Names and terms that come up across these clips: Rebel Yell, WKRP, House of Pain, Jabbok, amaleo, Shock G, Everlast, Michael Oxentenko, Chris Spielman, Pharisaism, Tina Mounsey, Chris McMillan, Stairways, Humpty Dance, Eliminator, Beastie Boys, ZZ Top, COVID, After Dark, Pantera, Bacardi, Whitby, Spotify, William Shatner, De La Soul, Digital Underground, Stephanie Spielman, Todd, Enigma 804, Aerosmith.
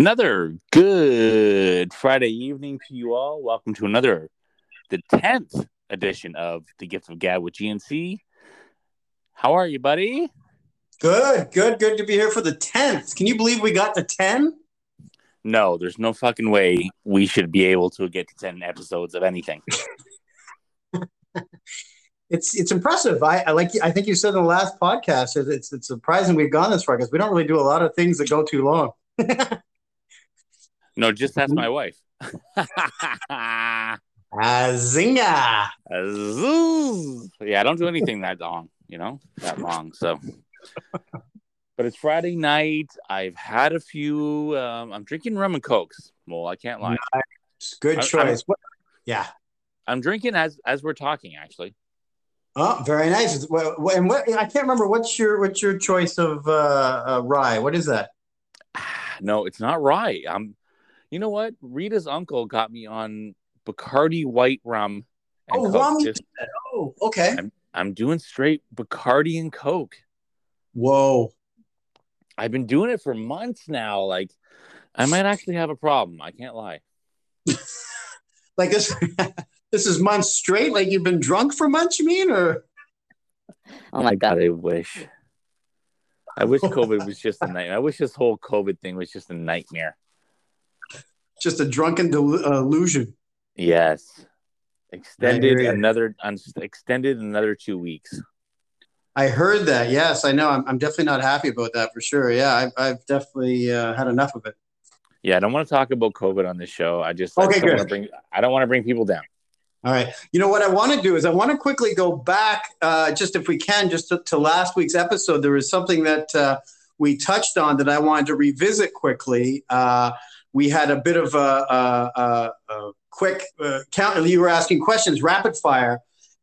Another good Friday evening to you all. Welcome to another, the 10th edition of The Gift of Gab with GNC. How are you, buddy? Good to be here for the 10th. Can you believe we got to 10? No, there's no fucking way we should be able to get to 10 episodes of anything. It's impressive. I think you said in the last podcast, it's surprising we've gone this far because we don't really do a lot of things that go too long. No, just ask my wife. Zinga. Azoo. Yeah, I don't do anything that long, so. But it's Friday night. I've had a few. I'm drinking rum and cokes. Well, I can't lie. Nice. Good choice. I'm drinking as we're talking, actually. Oh, very nice. And what, I can't remember. What's your choice of rye? What is that? No, it's not rye. You know what? Rita's uncle got me on Bacardi white rum. And Coke. Rum. Oh, okay. I'm doing straight Bacardi and Coke. Whoa. I've been doing it for months now. Like, I might actually have a problem. I can't lie. Like this, this is months straight? Like you've been drunk for months, you mean? Or? Oh, my God, I wish. I wish COVID was just a nightmare. I wish this whole COVID thing was just a nightmare. Just a drunken delusion. Yes. Extended another 2 weeks. I heard that. Yes, I know. I'm definitely not happy about that for sure. Yeah, I've definitely had enough of it. Yeah, I don't want to talk about COVID on this show. I don't want to bring people down. All right. You know what I want to do is I want to quickly go back, just if we can, just to last week's episode. There was something that we touched on that I wanted to revisit quickly. We had a bit of a quick count. You were asking questions, rapid fire,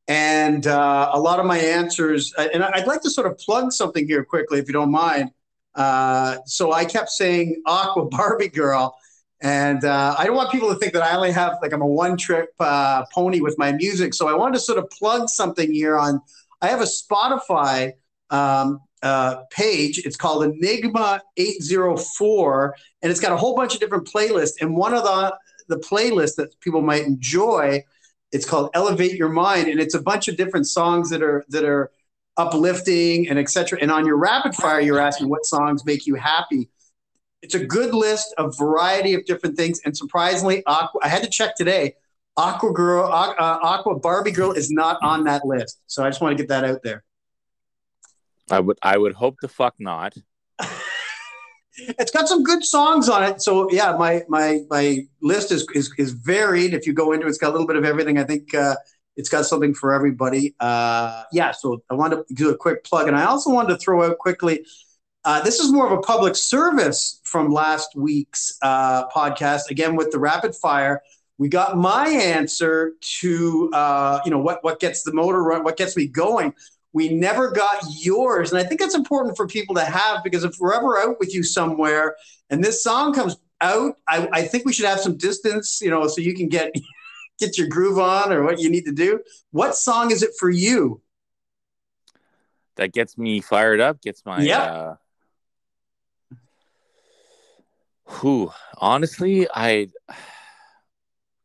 and a lot of my answers. And I'd like to sort of plug something here quickly, if you don't mind. So I kept saying Aqua Barbie Girl. And I don't want people to think that I only have, I'm a one-trick pony with my music. So I wanted to sort of plug something here I have a Spotify page. It's called Enigma 804, and it's got a whole bunch of different playlists. And one of the playlists that people might enjoy, it's called Elevate Your Mind, and it's a bunch of different songs that are uplifting and et cetera. And on your rapid fire, you're asking what songs make you happy. It's a good list of variety of different things. And surprisingly, I had to check today, Aqua Barbie Girl is not on that list. So I just want to get that out there. I would hope the fuck not. It's got some good songs on it. So yeah, my list is varied. If you go into it, it's got a little bit of everything. I think it's got something for everybody. So I wanted to do a quick plug. And I also wanted to throw out quickly, this is more of a public service from last week's podcast. Again, with the rapid fire, we got my answer to what gets the motor run, what gets me going. We never got yours, and I think that's important for people to have, because if we're ever out with you somewhere and this song comes out, I think we should have some distance, so you can get your groove on or what you need to do. What song is it for you? That gets me fired up. Gets my. Yep. Honestly,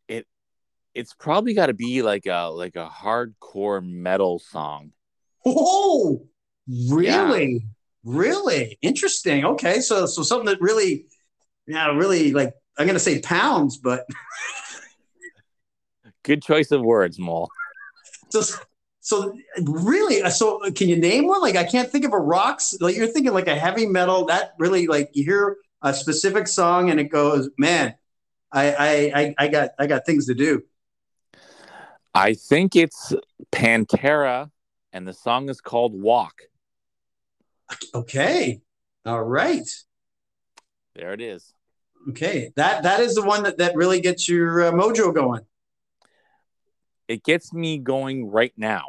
it's probably got to be like a hardcore metal song. Oh, really? Yeah. Really interesting. Okay, so something that really, really I'm gonna say pounds, but good choice of words, Mole. So really, so can you name one? I can't think of a rocks. You're thinking a heavy metal that really you hear a specific song and it goes, man, I got things to do. I think it's Pantera, and the song is called Walk. Okay, all right, there it is. Okay, that is the one that really gets your mojo going. It gets me going right now.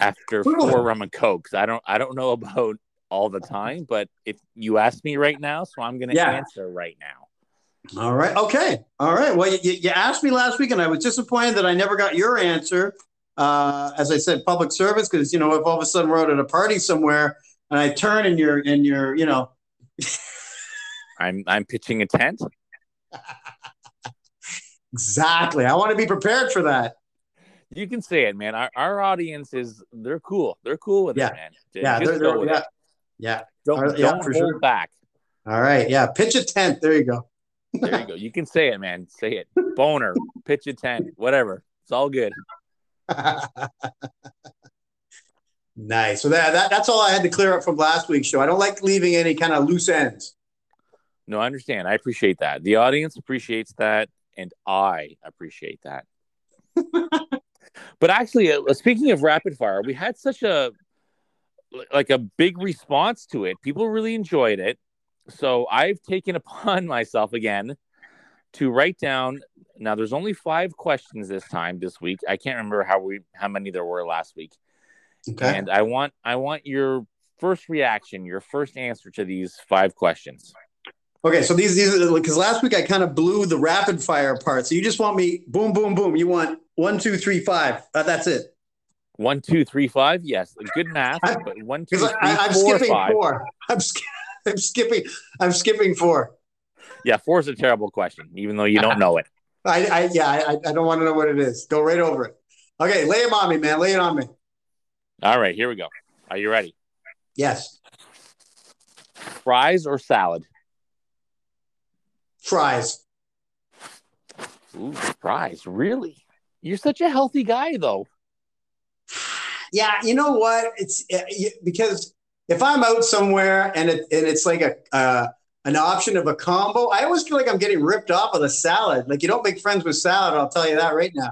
After 4 rum and cokes, I don't know about all the time, but if you ask me right now, so I'm going to answer right now. All right. Okay. All right. Well, you asked me last week, and I was disappointed that I never got your answer. As I said, public service, because if all of a sudden we're out at a party somewhere, and I turn and you're I'm pitching a tent. Exactly. I want to be prepared for that. You can say it, man. Our audience is, they're cool. They're cool with it, man. Yeah. Yeah. Don't hold back. All right. Yeah. Pitch a tent. There you go. There you go. You can say it, man. Say it. Boner. Pitch a tent. Whatever. It's all good. Nice. So that's all I had to clear up from last week's show. I don't like leaving any kind of loose ends. No, I understand. I appreciate that. The audience appreciates that, and I appreciate that. But actually, speaking of rapid fire, we had such a big response to it. People really enjoyed it. So I've taken upon myself again to write down. Now, there's only 5 questions this week. I can't remember how many there were last week. Okay. And I want your first reaction, your first answer to these 5 questions. Okay, so these because last week I kind of blew the rapid fire part. So you just want me boom, boom, boom. You want 1, 2, 3, 5. That's it. 1, 2, 3, 5. Yes, good math. But 1, 2, 3, 4, 5. Four. I'm skipping 4. Yeah, 4 is a terrible question, even though you don't know it. I don't want to know what it is. Go right over it. Okay, lay it on me, man. Lay it on me. All right, here we go. Are you ready? Yes. Fries or salad? Fries. Ooh, fries. Really? You're such a healthy guy, though. Yeah, you know what? It's because if I'm out somewhere and it's like an option of a combo, I always feel like I'm getting ripped off of the salad. Like, you don't make friends with salad. I'll tell you that right now.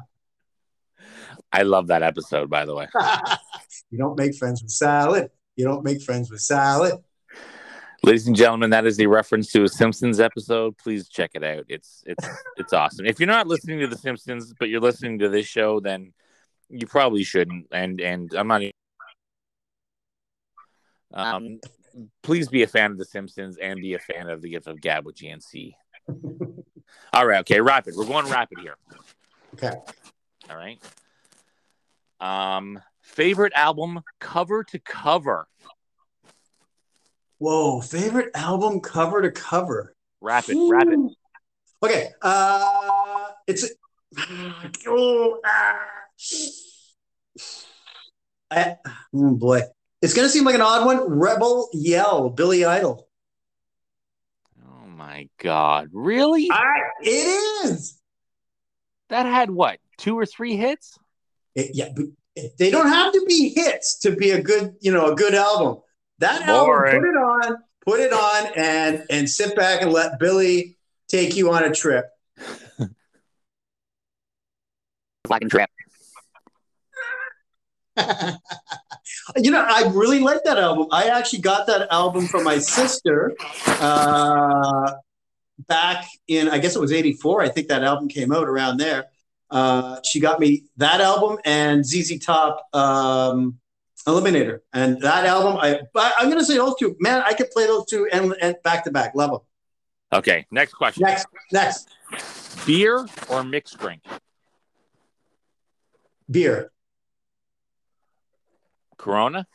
I love that episode, by the way. You don't make friends with salad. You don't make friends with salad. Ladies and gentlemen, that is a reference to a Simpsons episode. Please check it out. It's awesome. If you're not listening to The Simpsons, but you're listening to this show, then you probably shouldn't. And I'm not even... please be a fan of The Simpsons and be a fan of The Gift of Gab with GNC. All right, okay, rapid. We're going rapid here. Okay. All right. Favorite album cover to cover. Whoa, favorite album cover to cover. Rapid. Okay. It's going to seem like an odd one. Rebel Yell, Billy Idol. Oh, my God. Really? It is. That had what? 2 or 3 hits? But they don't have to be hits to be a good album. That album, put it on, and sit back and let Billy take you on a trip. Like a trip. I really like that album. I actually got that album from my sister back in, I guess it was 84. I think that album came out around there. She got me that album and ZZ Top, Eliminator, and that album, I'm going to say those two. Man, I could play those two and back to back. Love them. Okay, next question. Next. Beer or mixed drink? Beer. Corona?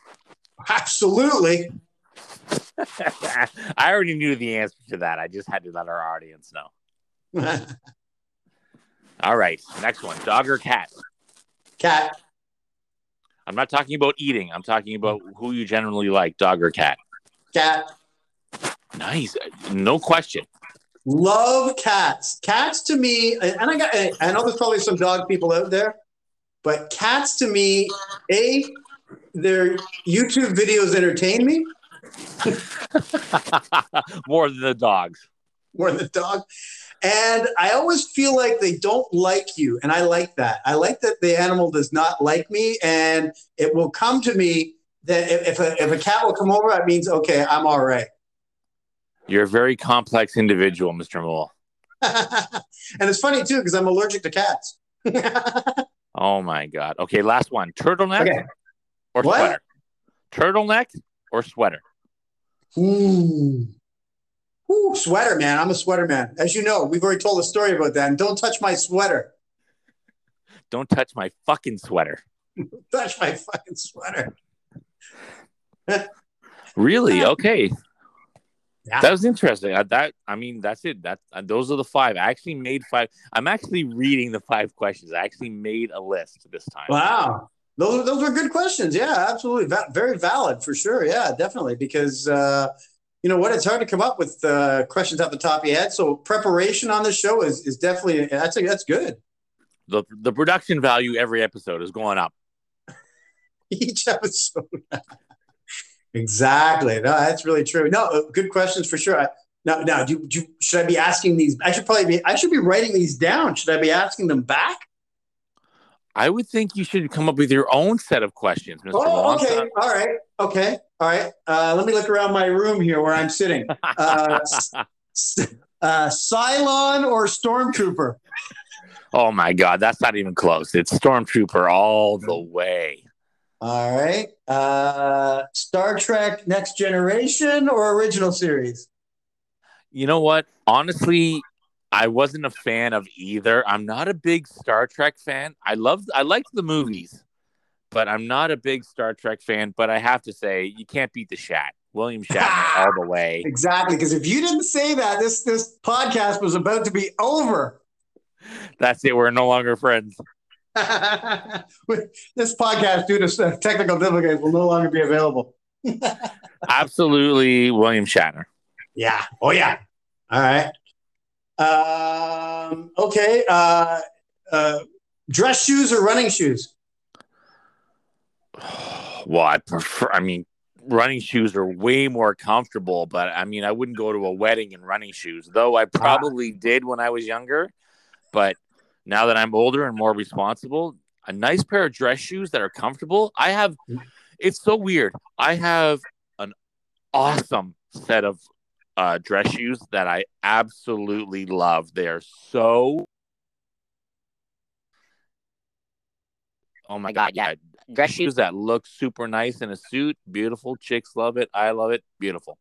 Absolutely. I already knew the answer to that. I just had to let our audience know. All right, next one. Dog or cat? Cat. I'm not talking about eating. I'm talking about who you generally like, dog or cat. Cat. Nice. No question. Love cats. Cats to me, and I know there's probably some dog people out there, but cats to me, their YouTube videos entertain me. More than the dogs. More than the dog. And I always feel like they don't like you. And I like that. I like that the animal does not like me. And it will come to me that if a cat will come over, it means, okay, I'm all right. You're a very complex individual, Mr. Mole. And it's funny, too, because I'm allergic to cats. Oh, my God. Okay, last one. Turtleneck or sweater? Turtleneck or sweater? Ooh, sweater, man. I'm a sweater man. As you know, we've already told a story about that. And don't touch my sweater. Don't touch my fucking sweater. Touch my fucking sweater. Really? Okay. Yeah. That was interesting. That's it. Those are the five. I actually made five. I'm actually reading the five questions. I actually made a list this time. Wow. Those were good questions. Yeah, absolutely. Very valid for sure. Yeah, definitely. Because, you know what, it's hard to come up with questions off the top of your head. So preparation on this show is definitely, that's good. The production value every episode is going up. Each episode. Exactly. No, that's really true. No, good questions for sure. Should I be asking these? I should be writing these down. Should I be asking them back? I would think you should come up with your own set of questions, Mr. Malonza. Okay. All right. Okay. All right. Let me look around my room here where I'm sitting. Cylon or Stormtrooper? Oh, my God. That's not even close. It's Stormtrooper all the way. All right. Star Trek Next Generation or original series? You know what? Honestly, I wasn't a fan of either. I'm not a big Star Trek fan. I liked the movies, but I'm not a big Star Trek fan. But I have to say, you can't beat the Shat. William Shatner all the way. Exactly. Because if you didn't say that, this podcast was about to be over. That's it. We're no longer friends. This podcast, due to technical difficulties, will no longer be available. Absolutely, William Shatner. Yeah. Oh, yeah. All right. Okay. Dress shoes or running shoes? Well, running shoes are way more comfortable, but I wouldn't go to a wedding in running shoes, though I probably did when I was younger, but now that I'm older and more responsible, a nice pair of dress shoes that are comfortable. It's so weird. I have an awesome set of dress shoes that I absolutely love. They are so. Oh my God. Yeah. Dress shoes that look super nice in a suit. Beautiful. Chicks love it. I love it. Beautiful.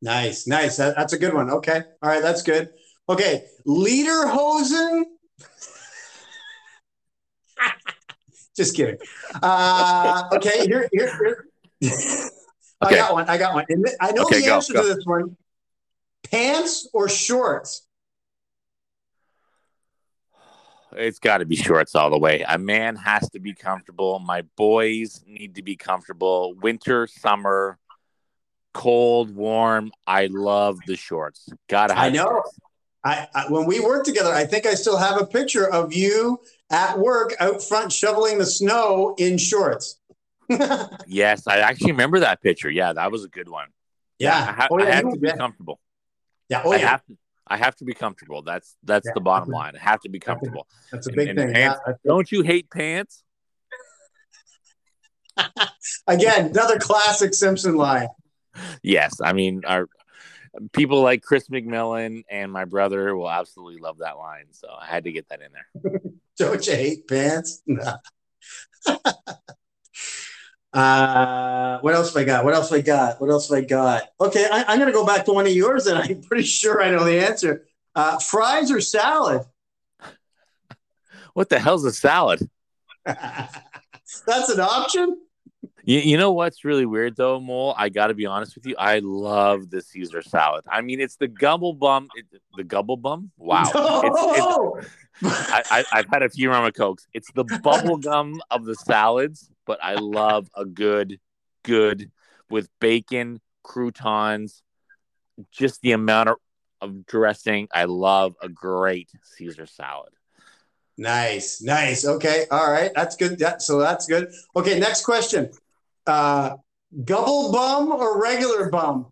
Nice. That's a good one. Okay. All right. That's good. Okay. Lederhosen. Just kidding. Okay, here. Okay. I got one. I know the answer to this one. Pants or shorts? It's got to be shorts all the way. A man has to be comfortable. My boys need to be comfortable. Winter, summer, cold, warm. I love the shorts. Gotta have. I know. Shorts. When we worked together, I think I still have a picture of you at work out front shoveling the snow in shorts. Yes, I actually remember that picture. Yeah, that was a good one. Yeah. I have to be comfortable. Yeah. Oh, yeah. I have to be comfortable. That's the bottom line. I have to be comfortable. That's a big thing. Pants, yeah. Don't you hate pants? Again, another classic Simpson line. Yes. Our people like Chris McMillan and my brother will absolutely love that line. So I had to get that in there. Don't you hate pants? No. What else have I got? Okay, I'm going to go back to one of yours, and I'm pretty sure I know the answer. Fries or salad? What the hell's a salad? That's an option? You know what's really weird, though, Mole? I got to be honest with you. I love the Caesar salad. It's the gumblebum. The gumblebum? Wow. No! I've had a few rum of Cokes. It's the bubblegum of the salads, but I love a good, with bacon, croutons, just the amount of dressing. I love a great Caesar salad. Nice. Okay. All right. That's good. So that's good. Okay. Next question. Gobble bum or regular bum?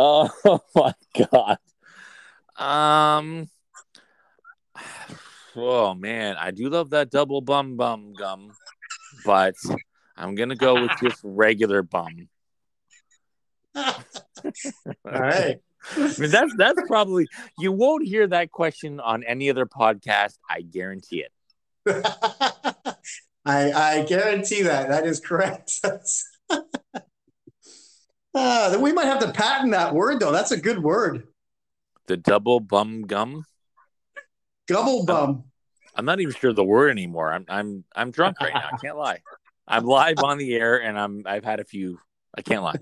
Oh my God. Oh man, I do love that double bum gum, but I'm gonna go with just regular bum. All right. That's probably, you won't hear that question on any other podcast. I guarantee it. I guarantee that. That is correct. Then we might have to patent that word, though. That's a good word. The double bum gum. Gubble bum. I'm not even sure the word anymore. I'm drunk right now. I can't lie. I'm live on the air, and I've had a few. I can't lie.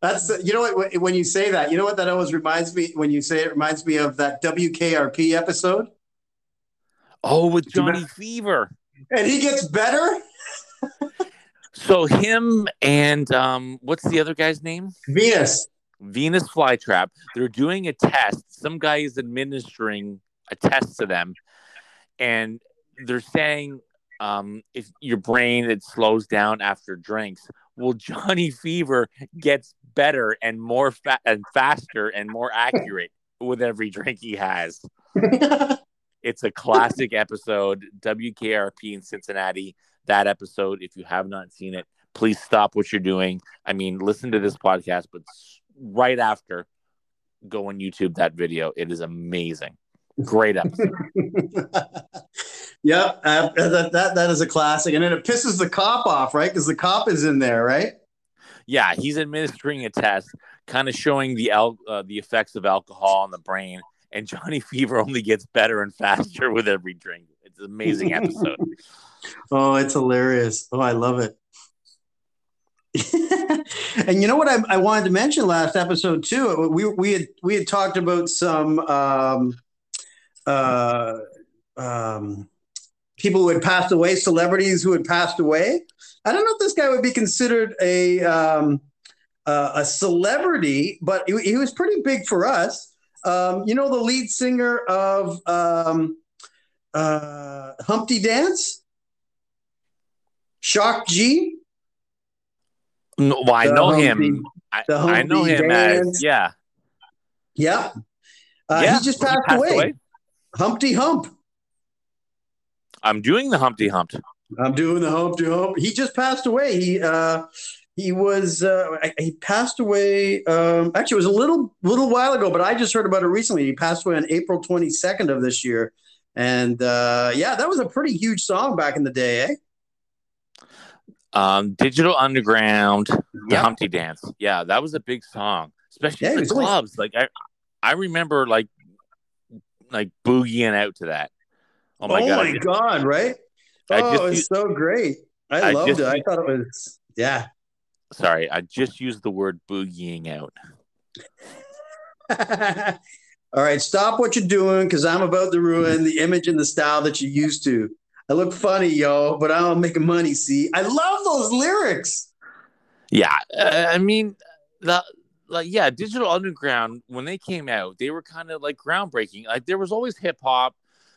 That's, you know what, when you say that, you know what that always reminds me, when you say it, reminds me of that WKRP episode. Oh, with Johnny Fever. And he gets better. So him and what's the other guy's name? Venus Flytrap. They're doing a test. Some guy is administering a test to them. And they're saying if your brain, it slows down after drinks. Well, Johnny Fever gets better and more faster and more accurate with every drink he has. It's a classic episode, WKRP in Cincinnati. That episode, if you have not seen it, please stop what you're doing. I mean, listen to this podcast, but right after, go on YouTube that video. It is amazing. Great episode. Yep, that is a classic. And then it pisses the cop off, right? Because the cop is in there, right? Yeah, he's administering a test, kind of showing the effects of alcohol on the brain. And Johnny Fever only gets better and faster with every drink. It's an amazing episode. Oh, it's hilarious. Oh, I love it. And you know what I wanted to mention last episode, too? We had talked about some... people who had passed away, celebrities who had passed away. I don't know if this guy would be considered a celebrity, but he was pretty big for us. You know, the lead singer of Humpty Dance, Shock G. No, well, I know him as yeah, yeah. He just passed away. Humpty Hump. I'm doing the Humpty Hump. I'm doing the Humpty Hump. He just passed away. He passed away. Actually, it was a little while ago, but I just heard about it recently. He passed away on April 22nd of this year. And yeah, that was a pretty huge song back in the day, eh? Digital Underground, the Humpty Dance. Yeah, that was a big song, especially for the clubs. I remember boogieing out to that. Oh my god, right? It's so great. I loved it. I thought it was Sorry, I just used the word boogieing out. All right, stop what you're doing because I'm about to ruin the image and the style that you're used to. I look funny, yo, but I don't make money, see? I love those lyrics. Yeah, I mean, Digital Underground, when they came out, they were kind of like groundbreaking. Like there was always hip hop,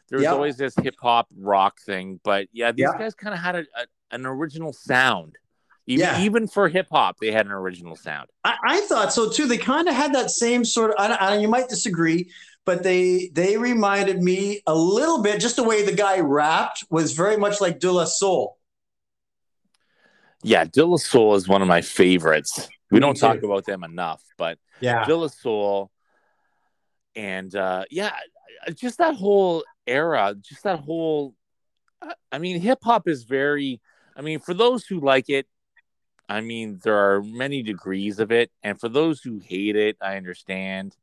there was always this hip hop rock thing, but yeah, these guys kind of had an original sound. Even for hip hop, they had an original sound. I thought so too. They kind of had that same sort of. You might disagree, but they reminded me a little bit. Just the way the guy rapped was very much like De La Soul. Yeah, De La Soul is one of my favorites. We don't talk about them enough, but De La Soul and just that whole era, just that whole. I mean, hip hop is very. I mean, for those who like it, I mean, there are many degrees of it, and for those who hate it, I understand.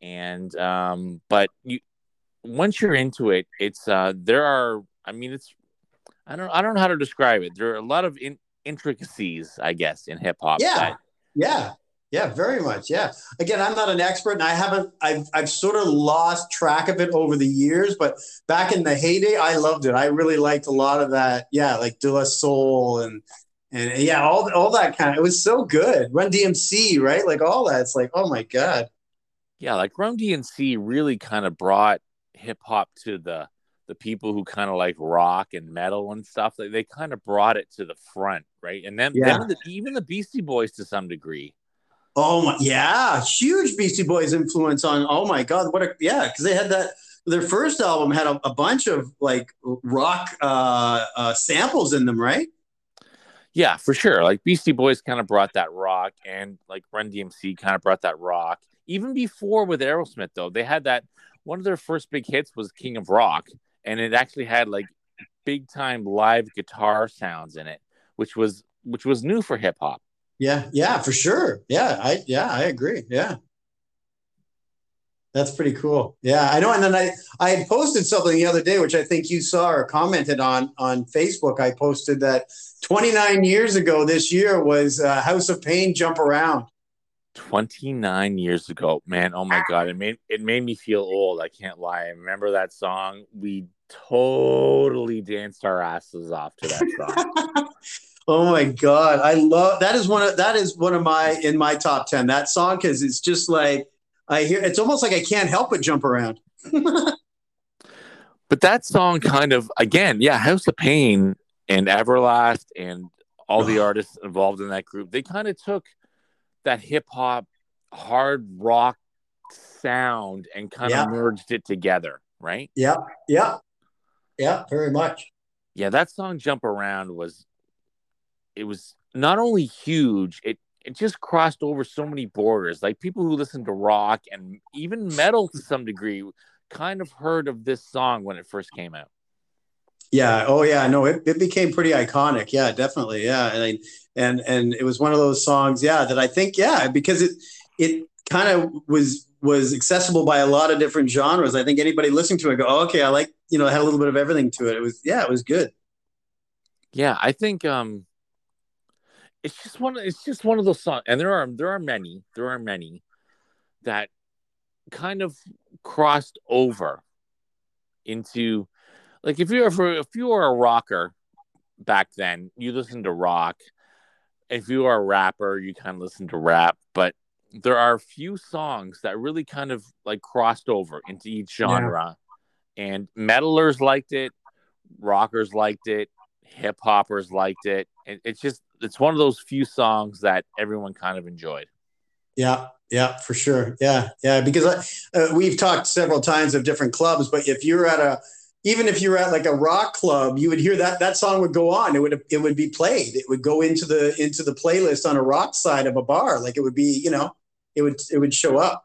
And but once you're into it, it's there are. I mean, it's. I don't know how to describe it. There are a lot of intricacies, I guess, in hip hop. Yeah, very much. Yeah. Again, I'm not an expert, and I've sort of lost track of it over the years. But back in the heyday, I loved it. I really liked a lot of that. Yeah, like De La Soul and yeah, all that kind of. It was so good. Run DMC, right? Like all that. It's like, oh my god. Yeah, like Run DMC really kind of brought hip hop to the people who kind of like rock and metal and stuff, like they kind of brought it to the front, right? And then even the Beastie Boys to some degree. Oh my, yeah, huge Beastie Boys influence on. Oh my God, because they had that. Their first album had a bunch of like rock samples in them, right? Yeah, for sure. Like Beastie Boys kind of brought that rock, and like Run DMC kind of brought that rock. Even before with Aerosmith, though, they had that. One of their first big hits was King of Rock. And it actually had like big time live guitar sounds in it, which was new for hip hop. Yeah, for sure. Yeah, I agree. Yeah. That's pretty cool. Yeah, I know. And then I had posted something the other day, which I think you saw or commented on Facebook. I posted that 29 years ago this year was House of Pain, Jump Around. 29 years ago, man. Oh, my God. It made me feel old. I can't lie. I remember that song. We totally danced our asses off to that song. Oh, my God. I love that. That is one of my in my top 10, that song, because it's just like, I hear it's almost like I can't help but jump around. But that song kind of, again, yeah, House of Pain and Everlast and all the artists involved in that group, they kind of took that hip hop, hard rock sound and kind of merged it together, right? Yeah, yeah, yeah, very much. Yeah, that song Jump Around was not only huge, it just crossed over so many borders. Like, people who listen to rock and even metal to some degree kind of heard of this song when it first came out. Yeah. Oh yeah. No, it became pretty iconic. Yeah, definitely. Yeah. And it was one of those songs. Yeah. That I think, yeah, because it kind of was accessible by a lot of different genres. I think anybody listening to it go, oh, okay, I like, it had a little bit of everything to it. It was good. Yeah. I think, It's just one of those songs, and there are many that kind of crossed over into, like, if you were a rocker back then, you listened to rock. If you were a rapper, you kind of listened to rap. But there are a few songs that really kind of like crossed over into each genre, and metalers liked it, rockers liked it, hip hoppers liked it. It's one of those few songs that everyone kind of enjoyed. Yeah. Yeah, for sure. Yeah. Yeah. Because we've talked several times of different clubs, but even if you're at like a rock club, you would hear that song would go on. It would be played. It would go into the playlist on a rock side of a bar. Like, it would be, it would show up,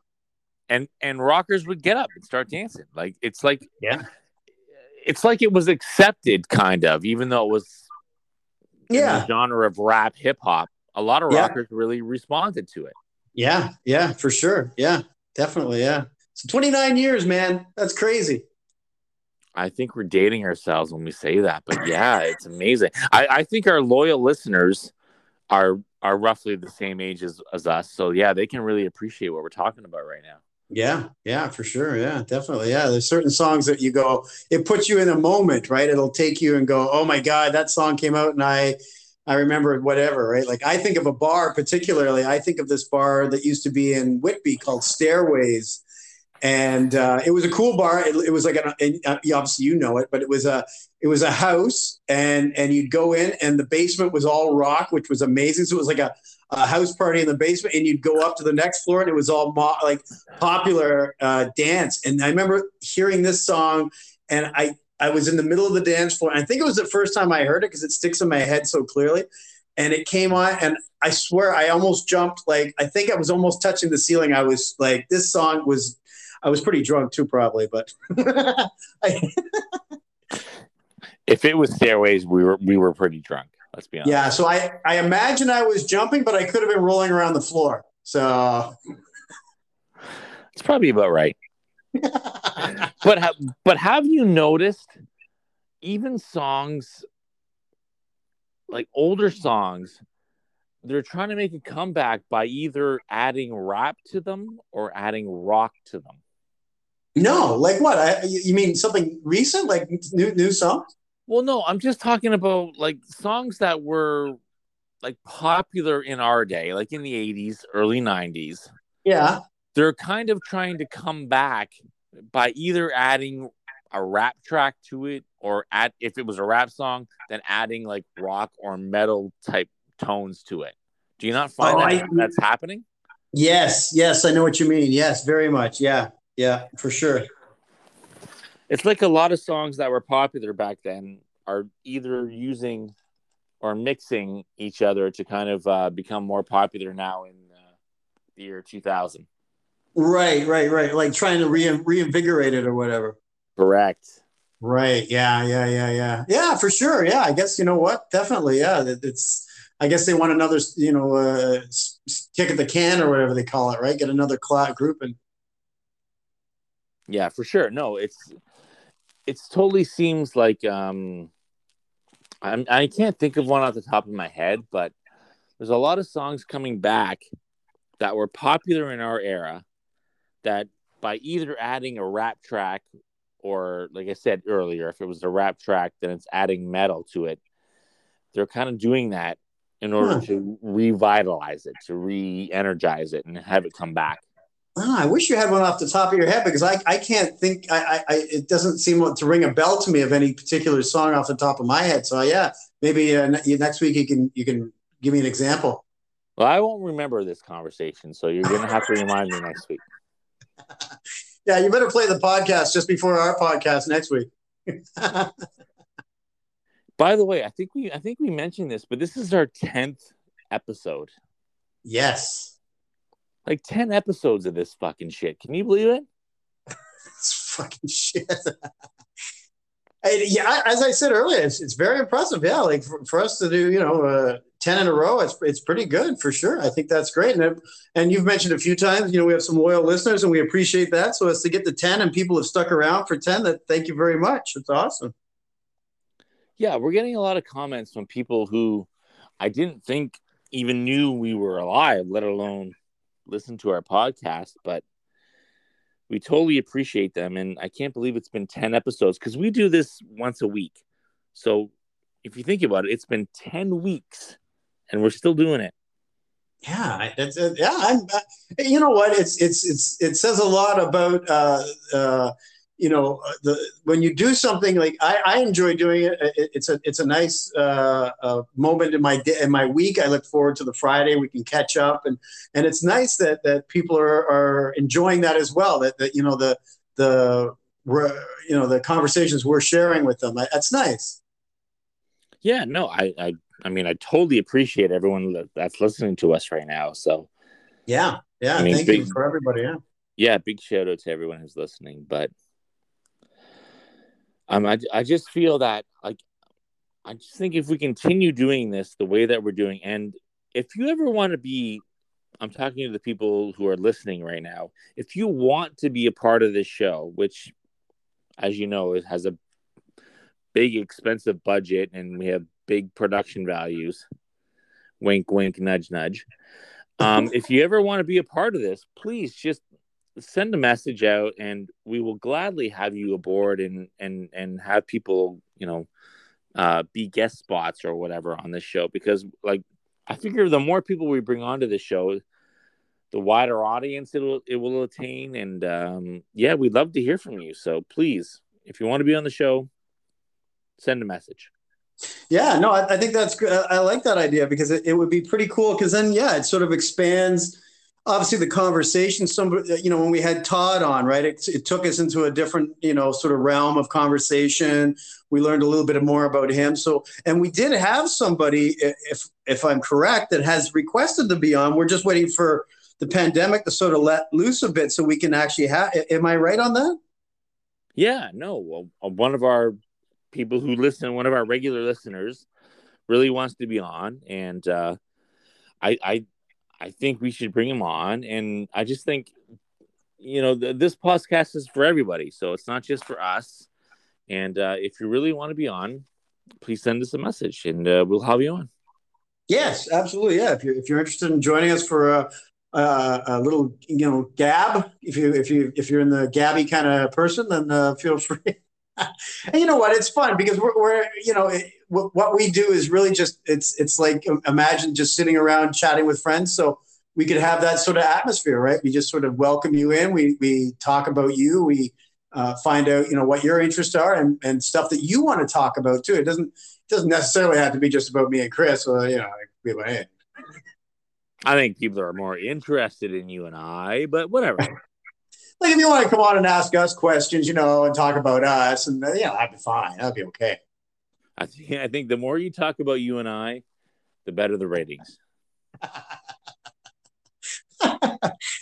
and rockers would get up and start dancing. Like, it's like it was accepted, kind of, even though it was, in the genre of rap, hip hop, a lot of rockers really responded to it. Yeah, yeah, for sure. Yeah, definitely. Yeah. So 29 years, man. That's crazy. I think we're dating ourselves when we say that, but yeah, it's amazing. I think our loyal listeners are roughly the same age as us. So yeah, they can really appreciate what we're talking about right now. Yeah, yeah, for sure. Yeah, definitely. Yeah, there's certain songs that you go, it puts you in a moment, right? It'll take you and go, oh my God, that song came out and I remember whatever, right? Like, I think of a bar particularly. I think of this bar that used to be in Whitby called Stairways. And it was a cool bar. It was like obviously you know it, but it was a house, and you'd go in, and the basement was all rock, which was amazing. So it was like a house party in the basement, and you'd go up to the next floor, and it was all popular dance. And I remember hearing this song, and I was in the middle of the dance floor, and I think it was the first time I heard it because it sticks in my head so clearly. And it came on, and I swear I almost jumped. Like, I think I was almost touching the ceiling. I was like, this song was, I was pretty drunk too, probably, but if it was Stairways, we were pretty drunk. Let's be honest. Yeah, so I imagine I was jumping, but I could have been rolling around the floor. So it's probably about right. But have you noticed even songs like older songs, they're trying to make a comeback by either adding rap to them or adding rock to them? No, like what? You mean something recent, like new songs? Well, no, I'm just talking about like songs that were like popular in our day, like in the 80s, early 90s. Yeah. They're kind of trying to come back by either adding a rap track to it, or if it was a rap song, then adding like rock or metal type tones to it. Do you not find that's happening? Yes, I know what you mean. Yes, very much. Yeah, for sure. It's like a lot of songs that were popular back then are either using or mixing each other to kind of become more popular now in the year 2000. Right. Like trying to reinvigorate it or whatever. Correct. Right. Yeah. Yeah, for sure. Yeah, I guess, you know what? Definitely. Yeah, it's, I guess they want another, kick at the can or whatever they call it, right? Get another group and. Yeah, for sure. No, it's totally seems like I can't think of one off the top of my head, but there's a lot of songs coming back that were popular in our era that by either adding a rap track or, like I said earlier, if it was a rap track, then it's adding metal to it. They're kind of doing that in order to revitalize it, to re-energize it and have it come back. I wish you had one off the top of your head, because I can't think. It doesn't seem to ring a bell to me of any particular song off the top of my head. So yeah, maybe next week you can give me an example. Well, I won't remember this conversation, so you're going to have to remind me next week. Yeah, you better play the podcast just before our podcast next week. By the way, I think we mentioned this, but this is our 10th episode. Yes. Like 10 episodes of this fucking shit. Can you believe it? It's fucking shit. Yeah, as I said earlier, it's very impressive. Yeah, like for us to do, 10 in a row, it's pretty good for sure. I think that's great. And you've mentioned a few times, we have some loyal listeners and we appreciate that. So as to get to 10 and people have stuck around for 10, thank you very much. It's awesome. Yeah, we're getting a lot of comments from people who I didn't think even knew we were alive, let alone listen to our podcast, but we totally appreciate them. And I can't believe it's been 10 episodes because we do this once a week. So if you think about it, it's been 10 weeks and we're still doing it. Yeah. You know what? It says a lot about, when you do something like I enjoy doing it. It's a nice moment in my day, in my week. I look forward to the Friday we can catch up, and it's nice that people are enjoying that as well. The conversations we're sharing with them. That's nice. Yeah, no, I mean I totally appreciate everyone that's listening to us right now. So yeah, I mean, thank you for everybody. Yeah, big shout out to everyone who's listening, but. I just feel that, like, I just think if we continue doing this the way that we're doing, and if you ever want to be, I'm talking to the people who are listening right now, if you want to be a part of this show, which, as you know, it has a big, expensive budget and we have big production values, wink, wink, nudge, nudge. If you ever want to be a part of this, please just send a message out and we will gladly have you aboard and have people, be guest spots or whatever on this show, because like, I figure the more people we bring onto this show, the wider audience it will attain. And yeah, we'd love to hear from you. So please, if you want to be on the show, send a message. Yeah, no, I think that's good. I like that idea because it would be pretty cool. Cause then, yeah, it sort of expands, obviously, the conversation, when we had Todd on, right, it took us into a different, sort of realm of conversation. We learned a little bit more about him. So, and we did have somebody, if I'm correct, that has requested to be on. We're just waiting for the pandemic to sort of let loose a bit so we can actually have, am I right on that? Yeah, no. One of our people who listen, one of our regular listeners really wants to be on. And I think we should bring him on. And I just think, this podcast is for everybody. So it's not just for us. And if you really want to be on, please send us a message and we'll have you on. Yes, absolutely. Yeah. If you're interested in joining us for a little, gab, if you're in the gabby kind of person, then feel free. And you know what? It's fun because what we do is really just, it's like, imagine just sitting around chatting with friends. So we could have that sort of atmosphere, right? We just sort of welcome you in. We talk about you. We find out, what your interests are and stuff that you want to talk about too. It doesn't necessarily have to be just about me and Chris. Or, I think people are more interested in you and I, but whatever. Like if you want to come on and ask us questions, and talk about us and, that'd be fine. That'd be okay. I think the more you talk about you and I, the better the ratings.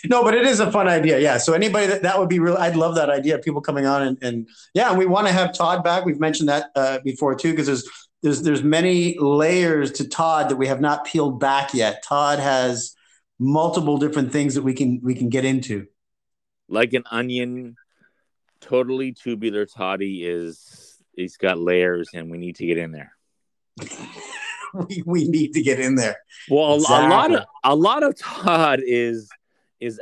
No, but it is a fun idea. Yeah. So anybody that would be real. I'd love that idea. People coming on and we want to have Todd back. We've mentioned that before too, because there's many layers to Todd that we have not peeled back yet. Todd has multiple different things that we can get into. Like an onion totally tubular Toddy is, he's got layers, and we need to get in there. We need to get in there. Well, exactly. a lot of Todd is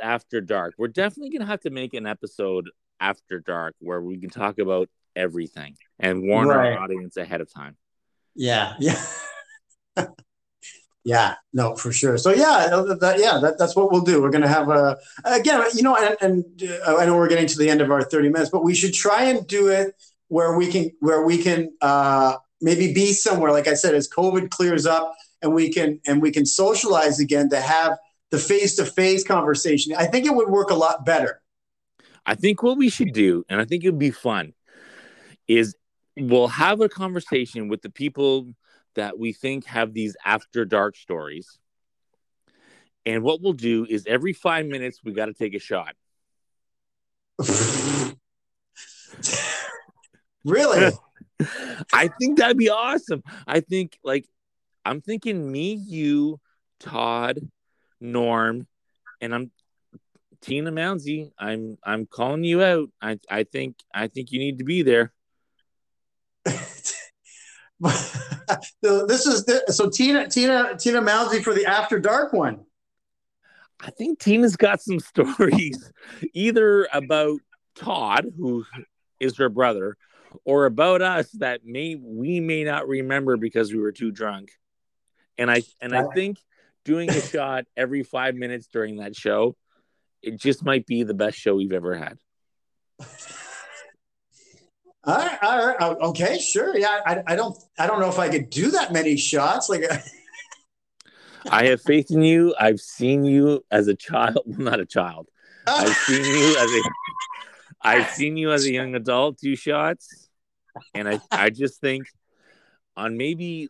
after dark. We're definitely gonna have to make an episode after dark where we can talk about everything and warn our audience ahead of time. Yeah. Yeah, no, for sure. So that's what we'll do. We're going to have a, again, you know, and I know we're getting to the end of our 30 minutes, but we should try and do it where we can maybe be somewhere, like I said, as COVID clears up and we can socialize again to have the face-to-face conversation. I think it would work a lot better. I think what we should do, and I think it'd be fun, is we'll have a conversation with the people that we think have these after dark stories. And what we'll do is every 5 minutes, we got to take a shot. Really? I think that'd be awesome. I think I'm thinking me, you, Todd, Norm, and I'm Tina Mounsey. I'm calling you out. I think you need to be there. So Tina Mounsey for the after dark one. I think Tina's got some stories either about Todd, who is her brother, or about us that we may not remember because we were too drunk. And I think doing a shot every 5 minutes during that show, it just might be the best show we've ever had. All right. Okay, sure. Yeah, I don't know if I could do that many shots. Like, I have faith in you. I've seen you as a child. Well, not a child. I've seen you as a young adult. 2 shots, and I just think on maybe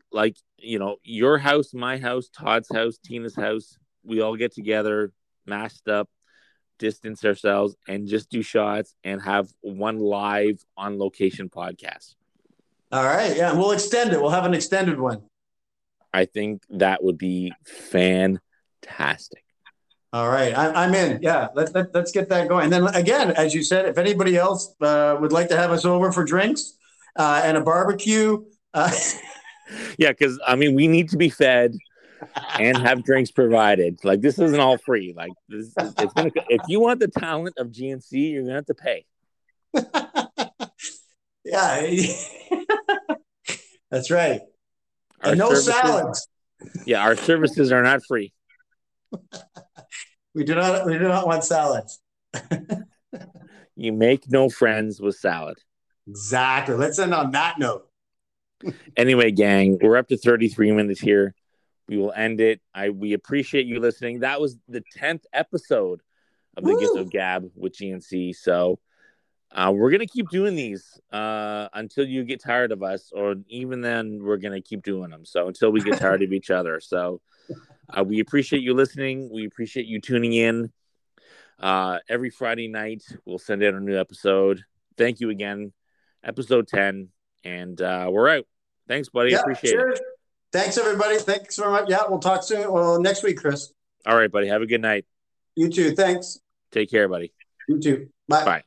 your house, my house, Todd's house, Tina's house. We all get together, masked up, distance ourselves, and just do shots and have one live on location podcast. All right. Yeah. We'll extend it. We'll have an extended one. I think that would be fantastic. All right. I'm in. Yeah. Let's get that going. And then again, as you said, if anybody else would like to have us over for drinks and a barbecue. Yeah. Cause I mean, we need to be fed and have drinks provided. Like, this isn't all free. Like, this is, if you want the talent of GNC, you're gonna have to pay. Yeah, that's right. And no salads. Yeah, our services are not free. We do not want salads. You make no friends with salad. Exactly. Let's end on that note. Anyway, gang, we're up to 33 minutes here. We will end it. We appreciate you listening. That was the 10th episode of the Gizzo Gab with GNC. So we're going to keep doing these until you get tired of us, or even then we're going to keep doing them. So until we get tired of each other. So we appreciate you listening. We appreciate you tuning in. Every Friday night, we'll send out a new episode. Thank you again. Episode 10. And we're out. Thanks, buddy. Yeah, appreciate it. Thanks, everybody. Thanks very much. Yeah, we'll talk soon. Well, next week, Chris. All right, buddy. Have a good night. You too. Thanks. Take care, buddy. You too. Bye. Bye.